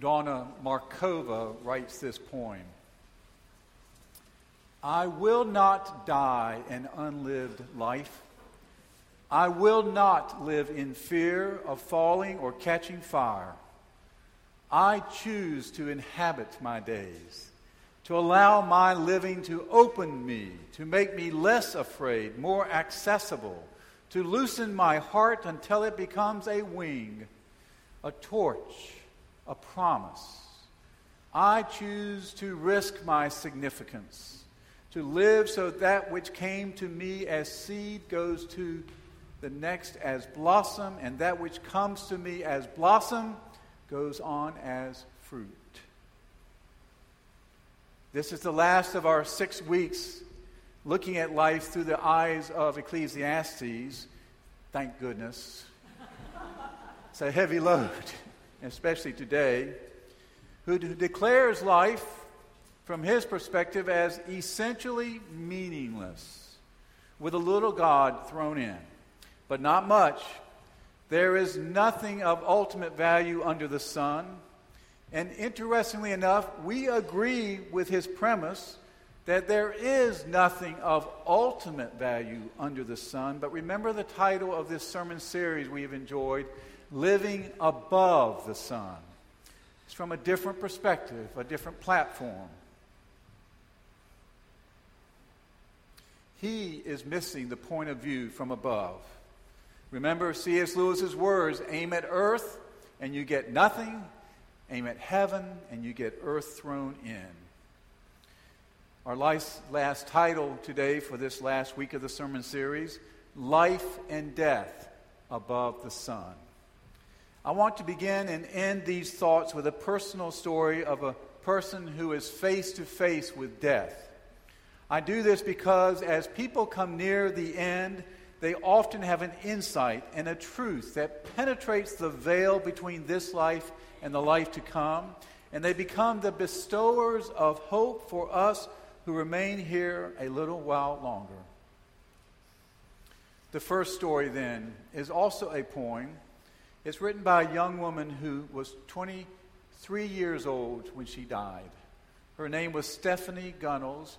Donna Markova writes this poem. I will not die an unlived life. I will not live in fear of falling or catching fire. I choose to inhabit my days, to allow my living to open me, to make me less afraid, more accessible, to loosen my heart until it becomes a wing, a torch, a promise. I choose to risk my significance, to live so that which came to me as seed goes to the next as blossom, and that which comes to me as blossom goes on as fruit. This is the last of our 6 weeks looking at life through the eyes of Ecclesiastes. Thank goodness. It's a heavy load, especially today. Who declares life from his perspective as essentially meaningless, with a little God thrown in. But not much. There is nothing of ultimate value under the sun. And interestingly enough, we agree with his premise that there is nothing of ultimate value under the sun. But remember the title of this sermon series we have enjoyed, Living Above the Sun. It's from a different perspective, a different platform. He is missing the point of view from above. Remember C.S. Lewis's words, aim at earth and you get nothing. Aim at heaven and you get earth thrown in. Our last title today for this last week of the sermon series, Life and Death Above the Sun. I want to begin and end these thoughts with a personal story of a person who is face to face with death. I do this because as people come near the end, they often have an insight and a truth that penetrates the veil between this life and the life to come, and they become the bestowers of hope for us who remain here a little while longer. The first story, then, is also a poem. It's written by a young woman who was 23 years old when she died. Her name was Stephanie Gunnels.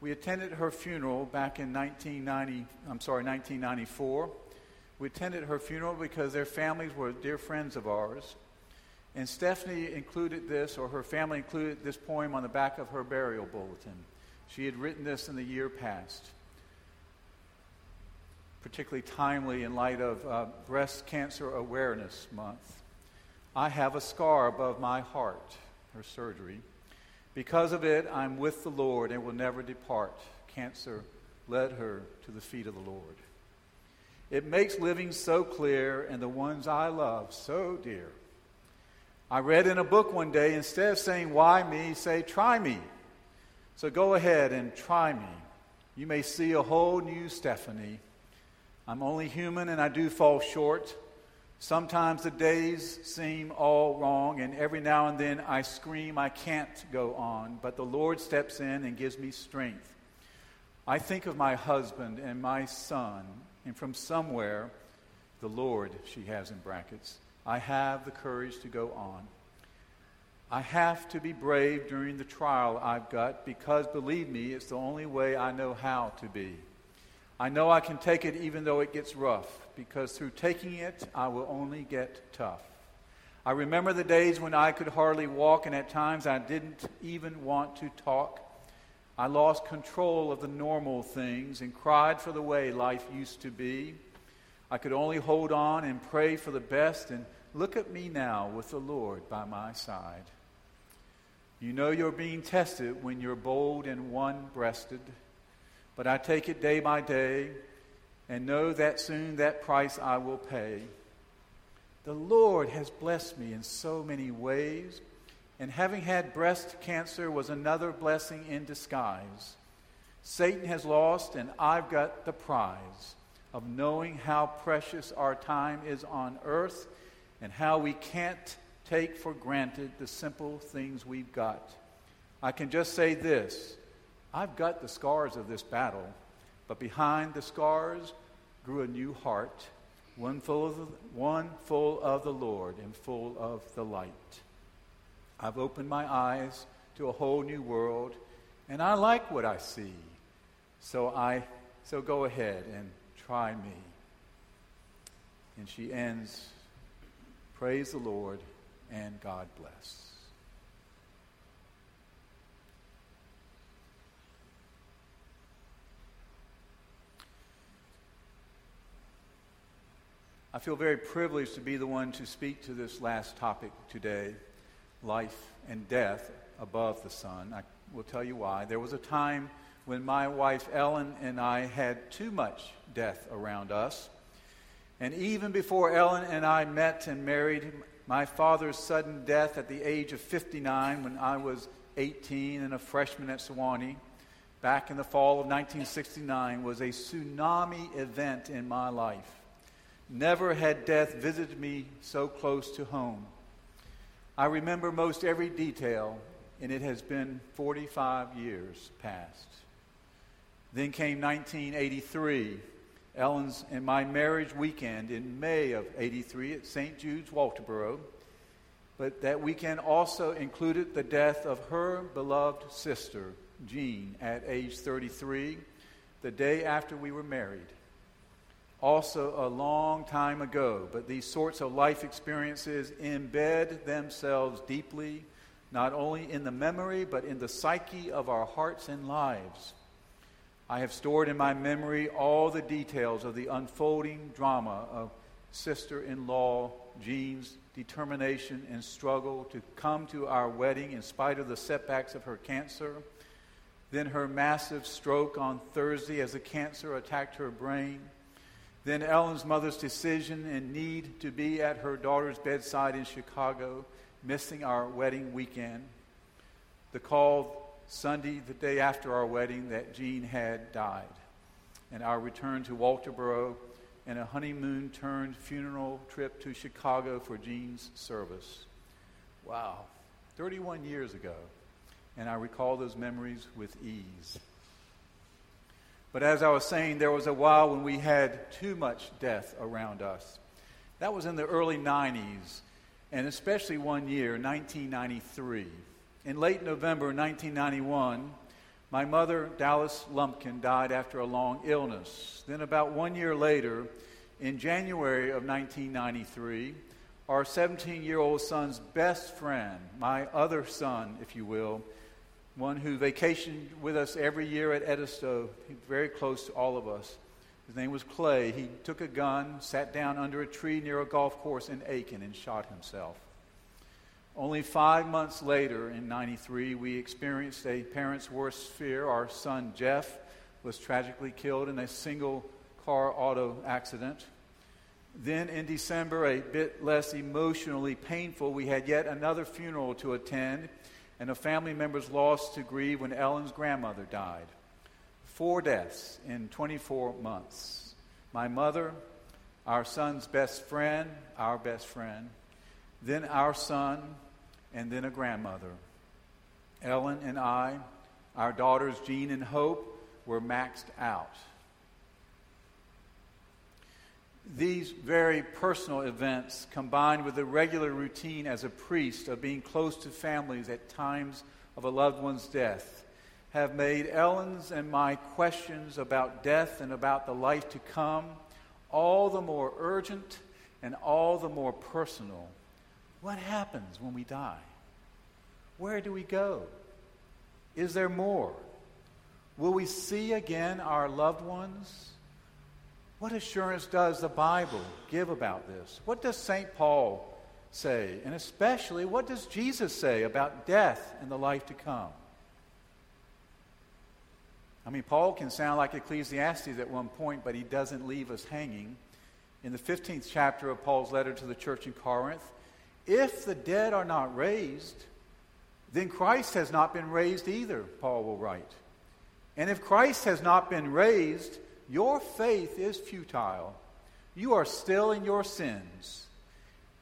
We attended her funeral back in 1994. We attended her funeral because their families were dear friends of ours. And Stephanie included this, or her family included this poem on the back of her burial bulletin. She had written this in the year past. Particularly timely in light of Breast Cancer Awareness Month. I have a scar above my heart, her surgery. Because of it, I'm with the Lord and will never depart. Cancer led her to the feet of the Lord. It makes living so clear and the ones I love so dear. I read in a book one day, instead of saying, why me, say, try me. So go ahead and try me. You may see a whole new Stephanie. I'm only human and I do fall short. Sometimes the days seem all wrong, and every now and then I scream, I can't go on, but the Lord steps in and gives me strength. I think of my husband and my son, and from somewhere, the Lord, she has in brackets, I have the courage to go on. I have to be brave during the trial I've got, because believe me, it's the only way I know how to be. I know I can take it even though it gets rough, because through taking it, I will only get tough. I remember the days when I could hardly walk, and at times I didn't even want to talk. I lost control of the normal things and cried for the way life used to be. I could only hold on and pray for the best, and look at me now with the Lord by my side. You know you're being tested when you're bold and one-breasted. But I take it day by day and know that soon that price I will pay. The Lord has blessed me in so many ways, and having had breast cancer was another blessing in disguise. Satan has lost, and I've got the prize of knowing how precious our time is on earth and how we can't take for granted the simple things we've got. I can just say this. I've got the scars of this battle, but behind the scars grew a new heart, one full of the Lord and full of the light. I've opened my eyes to a whole new world, and I like what I see. So go ahead and try me." And she ends, "Praise the Lord, and God bless." I feel very privileged to be the one to speak to this last topic today, life and death above the sun. I will tell you why. There was a time when my wife Ellen and I had too much death around us. And even before Ellen and I met and married, my father's sudden death at the age of 59 when I was 18 and a freshman at Sewanee, back in the fall of 1969, was a tsunami event in my life. Never had death visited me so close to home. I remember most every detail, and it has been 45 years past. Then came 1983, Ellen's and my marriage weekend in May of 83 at St. Jude's Walterboro. But that weekend also included the death of her beloved sister, Jean, at age 33, the day after we were married. Also a long time ago, but these sorts of life experiences embed themselves deeply, not only in the memory, but in the psyche of our hearts and lives. I have stored in my memory all the details of the unfolding drama of sister-in-law Jean's determination and struggle to come to our wedding in spite of the setbacks of her cancer, then her massive stroke on Thursday as the cancer attacked her brain, then Ellen's mother's decision and need to be at her daughter's bedside in Chicago, missing our wedding weekend. The call Sunday, the day after our wedding, that Jean had died. And our return to Walterboro and a honeymoon-turned-funeral trip to Chicago for Jean's service. Wow, 31 years ago. And I recall those memories with ease. But as I was saying, there was a while when we had too much death around us. That was in the early 90s, and especially one year, 1993. In late November 1991, my mother, Dallas Lumpkin, died after a long illness. Then about 1 year later, in January of 1993, our 17-year-old son's best friend, my other son, if you will, one who vacationed with us every year at Edisto, very close to all of us. His name was Clay. He took a gun, sat down under a tree near a golf course in Aiken, and shot himself. Only 5 months later, in 93, we experienced a parent's worst fear. Our son, Jeff, was tragically killed in a single-car auto accident. Then in December, a bit less emotionally painful, we had yet another funeral to attend, and a family member's loss to grieve when Ellen's grandmother died. 4 deaths in 24 months. My mother, our son's best friend, then our son, and then a grandmother. Ellen and I, our daughters Jean and Hope, were maxed out. These very personal events, combined with the regular routine as a priest of being close to families at times of a loved one's death, have made Ellen's and my questions about death and about the life to come all the more urgent and all the more personal. What happens when we die? Where do we go? Is there more? Will we see again our loved ones? What assurance does the Bible give about this? What does St. Paul say? And especially, what does Jesus say about death and the life to come? I mean, Paul can sound like Ecclesiastes at one point, but he doesn't leave us hanging. In the 15th chapter of Paul's letter to the church in Corinth, "If the dead are not raised, then Christ has not been raised either," Paul will write. "And if Christ has not been raised, your faith is futile. You are still in your sins.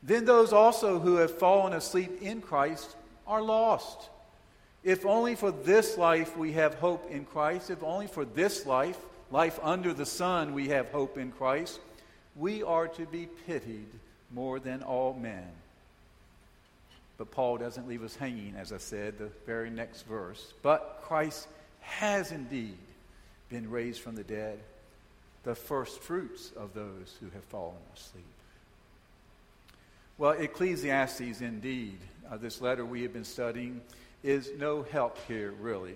Then those also who have fallen asleep in Christ are lost. If only for this life we have hope in Christ, if only for this life, life under the sun, we have hope in Christ, we are to be pitied more than all men." But Paul doesn't leave us hanging, as I said, the very next verse. But Christ has indeed been raised from the dead, the first fruits of those who have fallen asleep. Well, Ecclesiastes, indeed, this letter we have been studying, is no help here, really.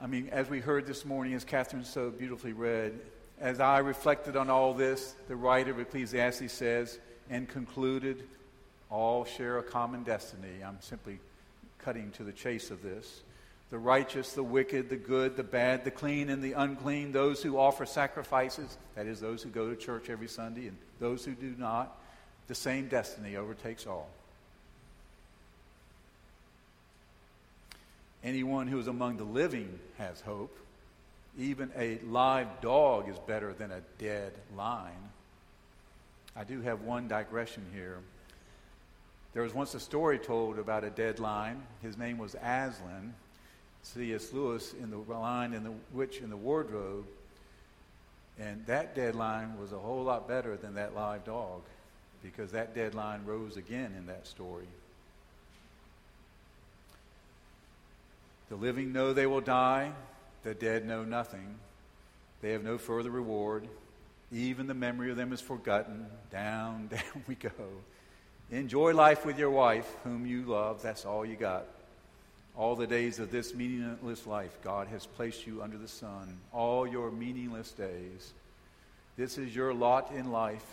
I mean, as we heard this morning, as Catherine so beautifully read, as I reflected on all this, the writer of Ecclesiastes says, and concluded, all share a common destiny. I'm simply cutting to the chase of this. The righteous, the wicked, the good, the bad, the clean and the unclean, those who offer sacrifices, that is, those who go to church every Sunday, and those who do not, the same destiny overtakes all. Anyone who is among the living has hope. Even a live dog is better than a dead lion. I do have one digression here. There was once a story told about a dead lion. His name was Aslan. C.S. Lewis in The Lion and the Witch in the Wardrobe. And that dead lion was a whole lot better than that live dog, because that dead lion rose again in that story. The living know they will die. The dead know nothing. They have no further reward. Even the memory of them is forgotten. Down, down we go. Enjoy life with your wife, whom you love. That's all you got. All the days of this meaningless life, God has placed you under the sun. All your meaningless days. This is your lot in life,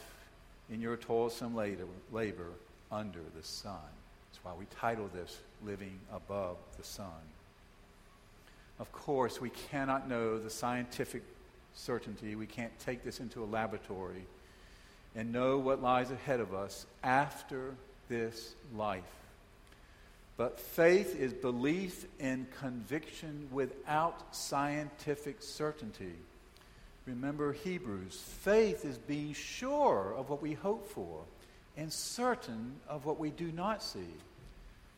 in your toilsome labor under the sun. That's why we title this Living Above the Sun. Of course, we cannot know the scientific certainty. We can't take this into a laboratory and know what lies ahead of us after this life. But faith is belief and conviction without scientific certainty. Remember Hebrews. Faith is being sure of what we hope for and certain of what we do not see.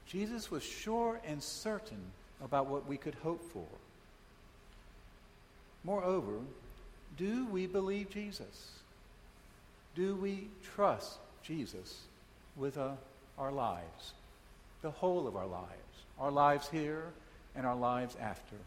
Jesus was sure and certain about what we could hope for. Moreover, do we believe Jesus? Do we trust Jesus with our lives, the whole of our lives here and our lives after?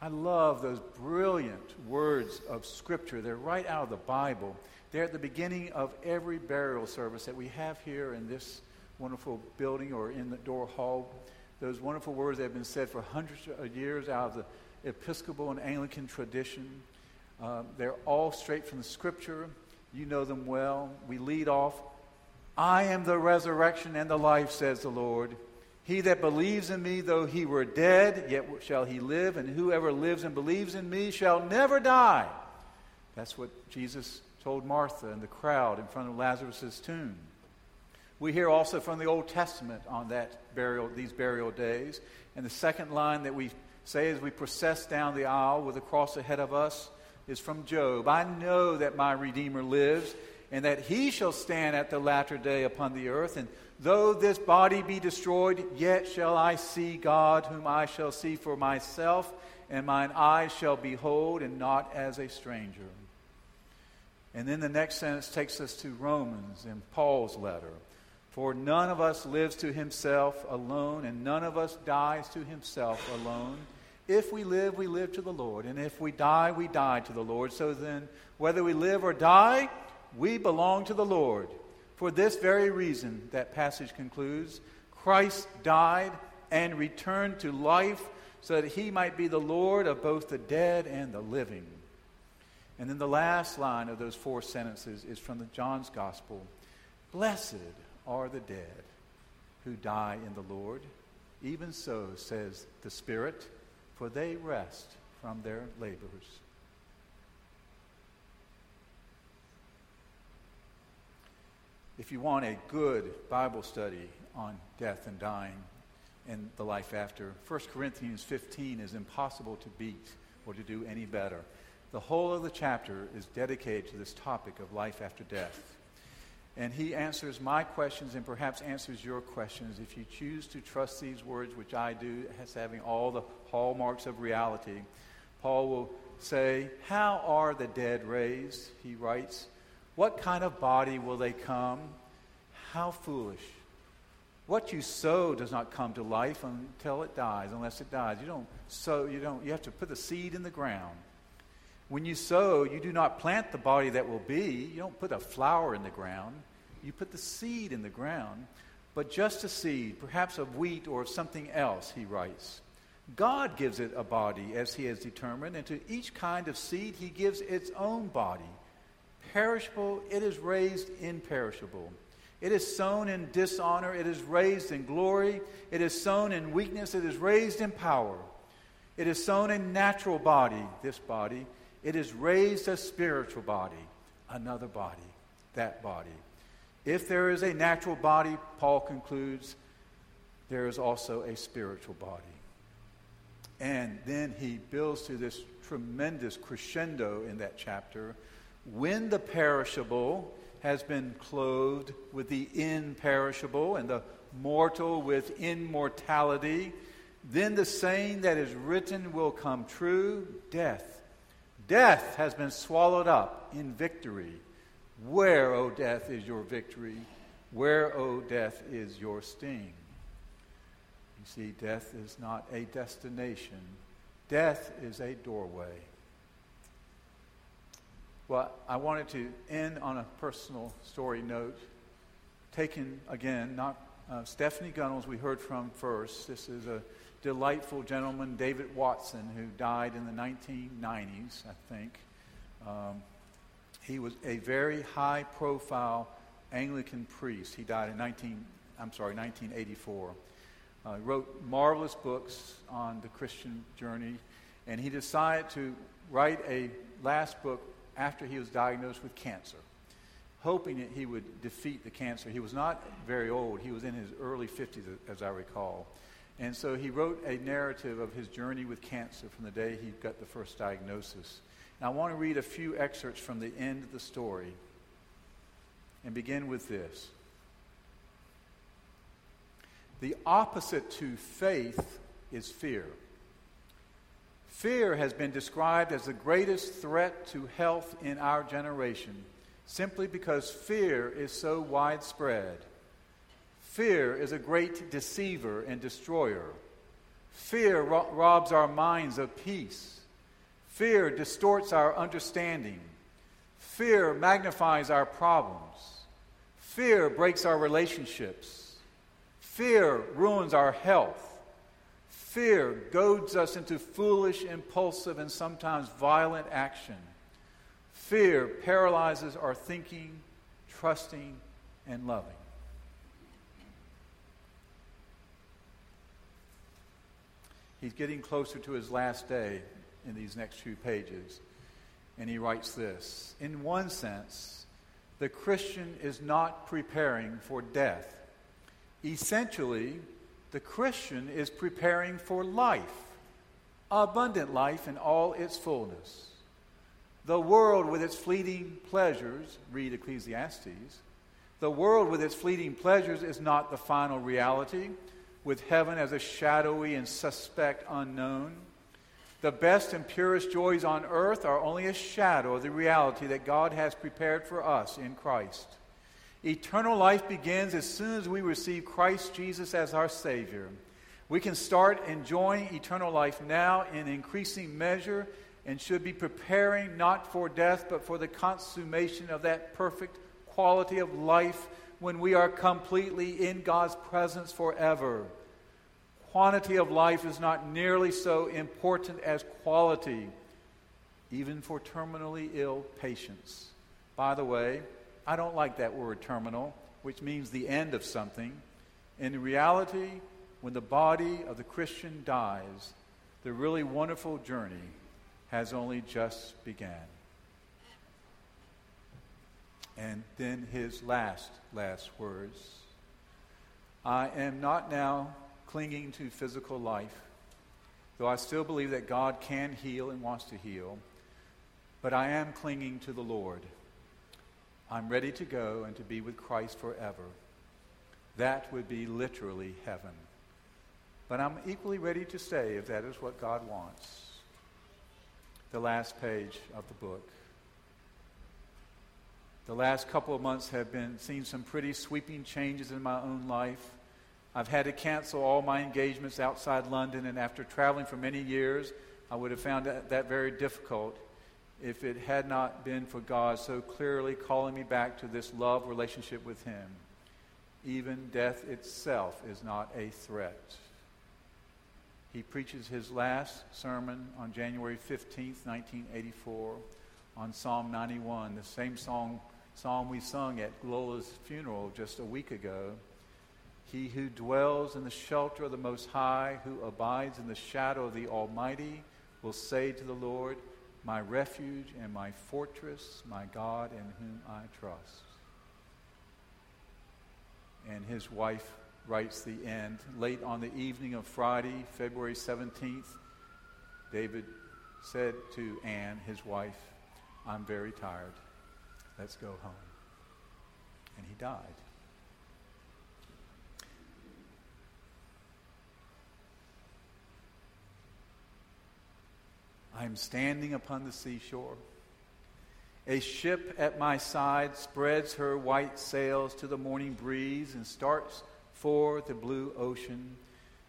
I love those brilliant words of Scripture. They're right out of the Bible. They're at the beginning of every burial service that we have here in this wonderful building or in the door hall. Those wonderful words that have been said for hundreds of years out of the Episcopal and Anglican tradition. They're all straight from the Scripture. You know them well. We lead off, I am the resurrection and the life, says the Lord. He that believes in me, though he were dead, yet shall he live, and whoever lives and believes in me shall never die. That's what Jesus told Martha and the crowd in front of Lazarus' tomb. We hear also from the Old Testament on that burial, these burial days. And the second line that we say as we process down the aisle with a cross ahead of us is from Job. I know that my Redeemer lives, and that he shall stand at the latter day upon the earth. And though this body be destroyed, yet shall I see God, whom I shall see for myself, and mine eyes shall behold, and not as a stranger. And then the next sentence takes us to Romans and Paul's letter. For none of us lives to himself alone, and none of us dies to himself alone. If we live, we live to the Lord, and if we die to the Lord. So then, whether we live or die, we belong to the Lord. For this very reason, that passage concludes, Christ died and returned to life so that he might be the Lord of both the dead and the living. And then the last line of those four sentences is from John's Gospel. Blessed are the dead who die in the Lord. Even so, says the Spirit, for they rest from their labors. If you want a good Bible study on death and dying and the life after, 1 Corinthians 15 is impossible to beat or to do any better. The whole of the chapter is dedicated to this topic of life after death. And he answers my questions and perhaps answers your questions if you choose to trust these words, which I do, as having all the hallmarks of reality. Paul will say, how are the dead raised? He writes, what kind of body will they come? How foolish. What you sow does not come to life until it dies, unless it dies. You don't sow, you have to put the seed in the ground. When you sow, you do not plant the body that will be. You don't put a flower in the ground. You put the seed in the ground, but just a seed, perhaps of wheat or of something else, he writes. God gives it a body as he has determined, and to each kind of seed he gives its own body. Perishable, it is raised imperishable. It is sown in dishonor, it is raised in glory. It is sown in weakness, it is raised in power. It is sown in natural body, this body. It is raised a spiritual body, another body, that body. If there is a natural body, Paul concludes, there is also a spiritual body. And then he builds to this tremendous crescendo in that chapter. When the perishable has been clothed with the imperishable and the mortal with immortality, then the saying that is written will come true, death. Death has been swallowed up in victory. Where, O death, is your victory? Where, O death, is your sting? You see, death is not a destination. Death is a doorway. Well, I wanted to end on a personal story note. Taken, again, Stephanie Gunnels we heard from first. This is a delightful gentleman, David Watson, who died in the 1990s, I think. He was a very high-profile Anglican priest. He died in 1984. He wrote marvelous books on the Christian journey, and he decided to write a last book after he was diagnosed with cancer, hoping that he would defeat the cancer. He was not very old. He was in his early 50s, as I recall. And so he wrote a narrative of his journey with cancer from the day he got the first diagnosis. And I want to read a few excerpts from the end of the story and begin with this. The opposite to faith is fear. Fear has been described as the greatest threat to health in our generation, simply because fear is so widespread. Fear is a great deceiver and destroyer. Fear robs our minds of peace. Fear distorts our understanding. Fear magnifies our problems. Fear breaks our relationships. Fear ruins our health. Fear goads us into foolish, impulsive, and sometimes violent action. Fear paralyzes our thinking, trusting, and loving. He's getting closer to his last day in these next few pages, and he writes this. In one sense, the Christian is not preparing for death. Essentially, the Christian is preparing for life, abundant life in all its fullness. The world with its fleeting pleasures, read Ecclesiastes, the world with its fleeting pleasures is not the final reality, with heaven as a shadowy and suspect unknown. The best and purest joys on earth are only a shadow of the reality that God has prepared for us in Christ. Eternal life begins as soon as we receive Christ Jesus as our Savior. We can start enjoying eternal life now in increasing measure and should be preparing not for death but for the consummation of that perfect quality of life when we are completely in God's presence forever. Quantity of life is not nearly so important as quality, even for terminally ill patients. By the way, I don't like that word terminal, which means the end of something. In reality, when the body of the Christian dies, the really wonderful journey has only just begun. And then his last words. I am not now clinging to physical life, though I still believe that God can heal and wants to heal, but I am clinging to the Lord. I'm ready to go and to be with Christ forever. That would be literally heaven. But I'm equally ready to stay if that is what God wants. The last page of the book. The last couple of months have been seeing some pretty sweeping changes in my own life. I've had to cancel all my engagements outside London, and after traveling for many years, I would have found that very difficult if it had not been for God so clearly calling me back to this love relationship with Him. Even death itself is not a threat. He preaches his last sermon on January 15th, 1984, on Psalm 91, the same psalm we sung at Glola's funeral just a week ago. He who dwells in the shelter of the Most High, who abides in the shadow of the Almighty, will say to the Lord, "My refuge and my fortress, my God in whom I trust." And his wife writes the end. Late on the evening of Friday, February 17th, David said to Anne, his wife, "I'm very tired. Let's go home." And he died. I'm standing upon the seashore. A ship at my side spreads her white sails to the morning breeze and starts for the blue ocean.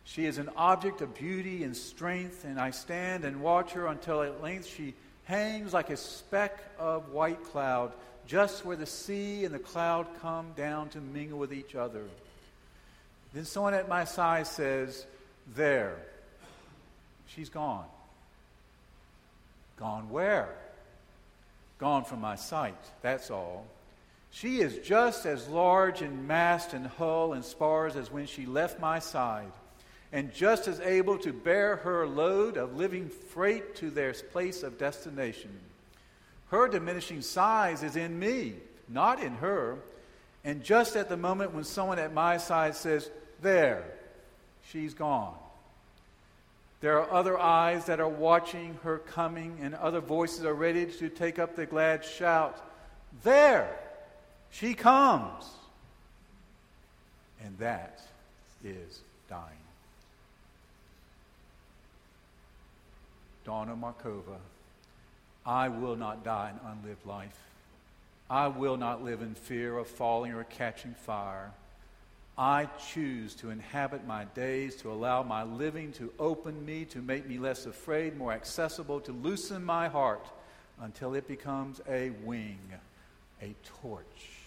She is an object of beauty and strength, and I stand and watch her until at length she hangs like a speck of white cloud, just where the sea and the cloud come down to mingle with each other. Then someone at my side says, "There, she's gone." Gone where? Gone from my sight, that's all. She is just as large in mast and hull and spars as when she left my side, and just as able to bear her load of living freight to their place of destination. Her diminishing size is in me, not in her, and just at the moment when someone at my side says, "There, she's gone." There are other eyes that are watching her coming, and other voices are ready to take up the glad shout, "There, she comes!" And that is dying. Donna Markova, I will not die an unlived life. I will not live in fear of falling or catching fire. I choose to inhabit my days, to allow my living to open me, to make me less afraid, more accessible, to loosen my heart until it becomes a wing, a torch.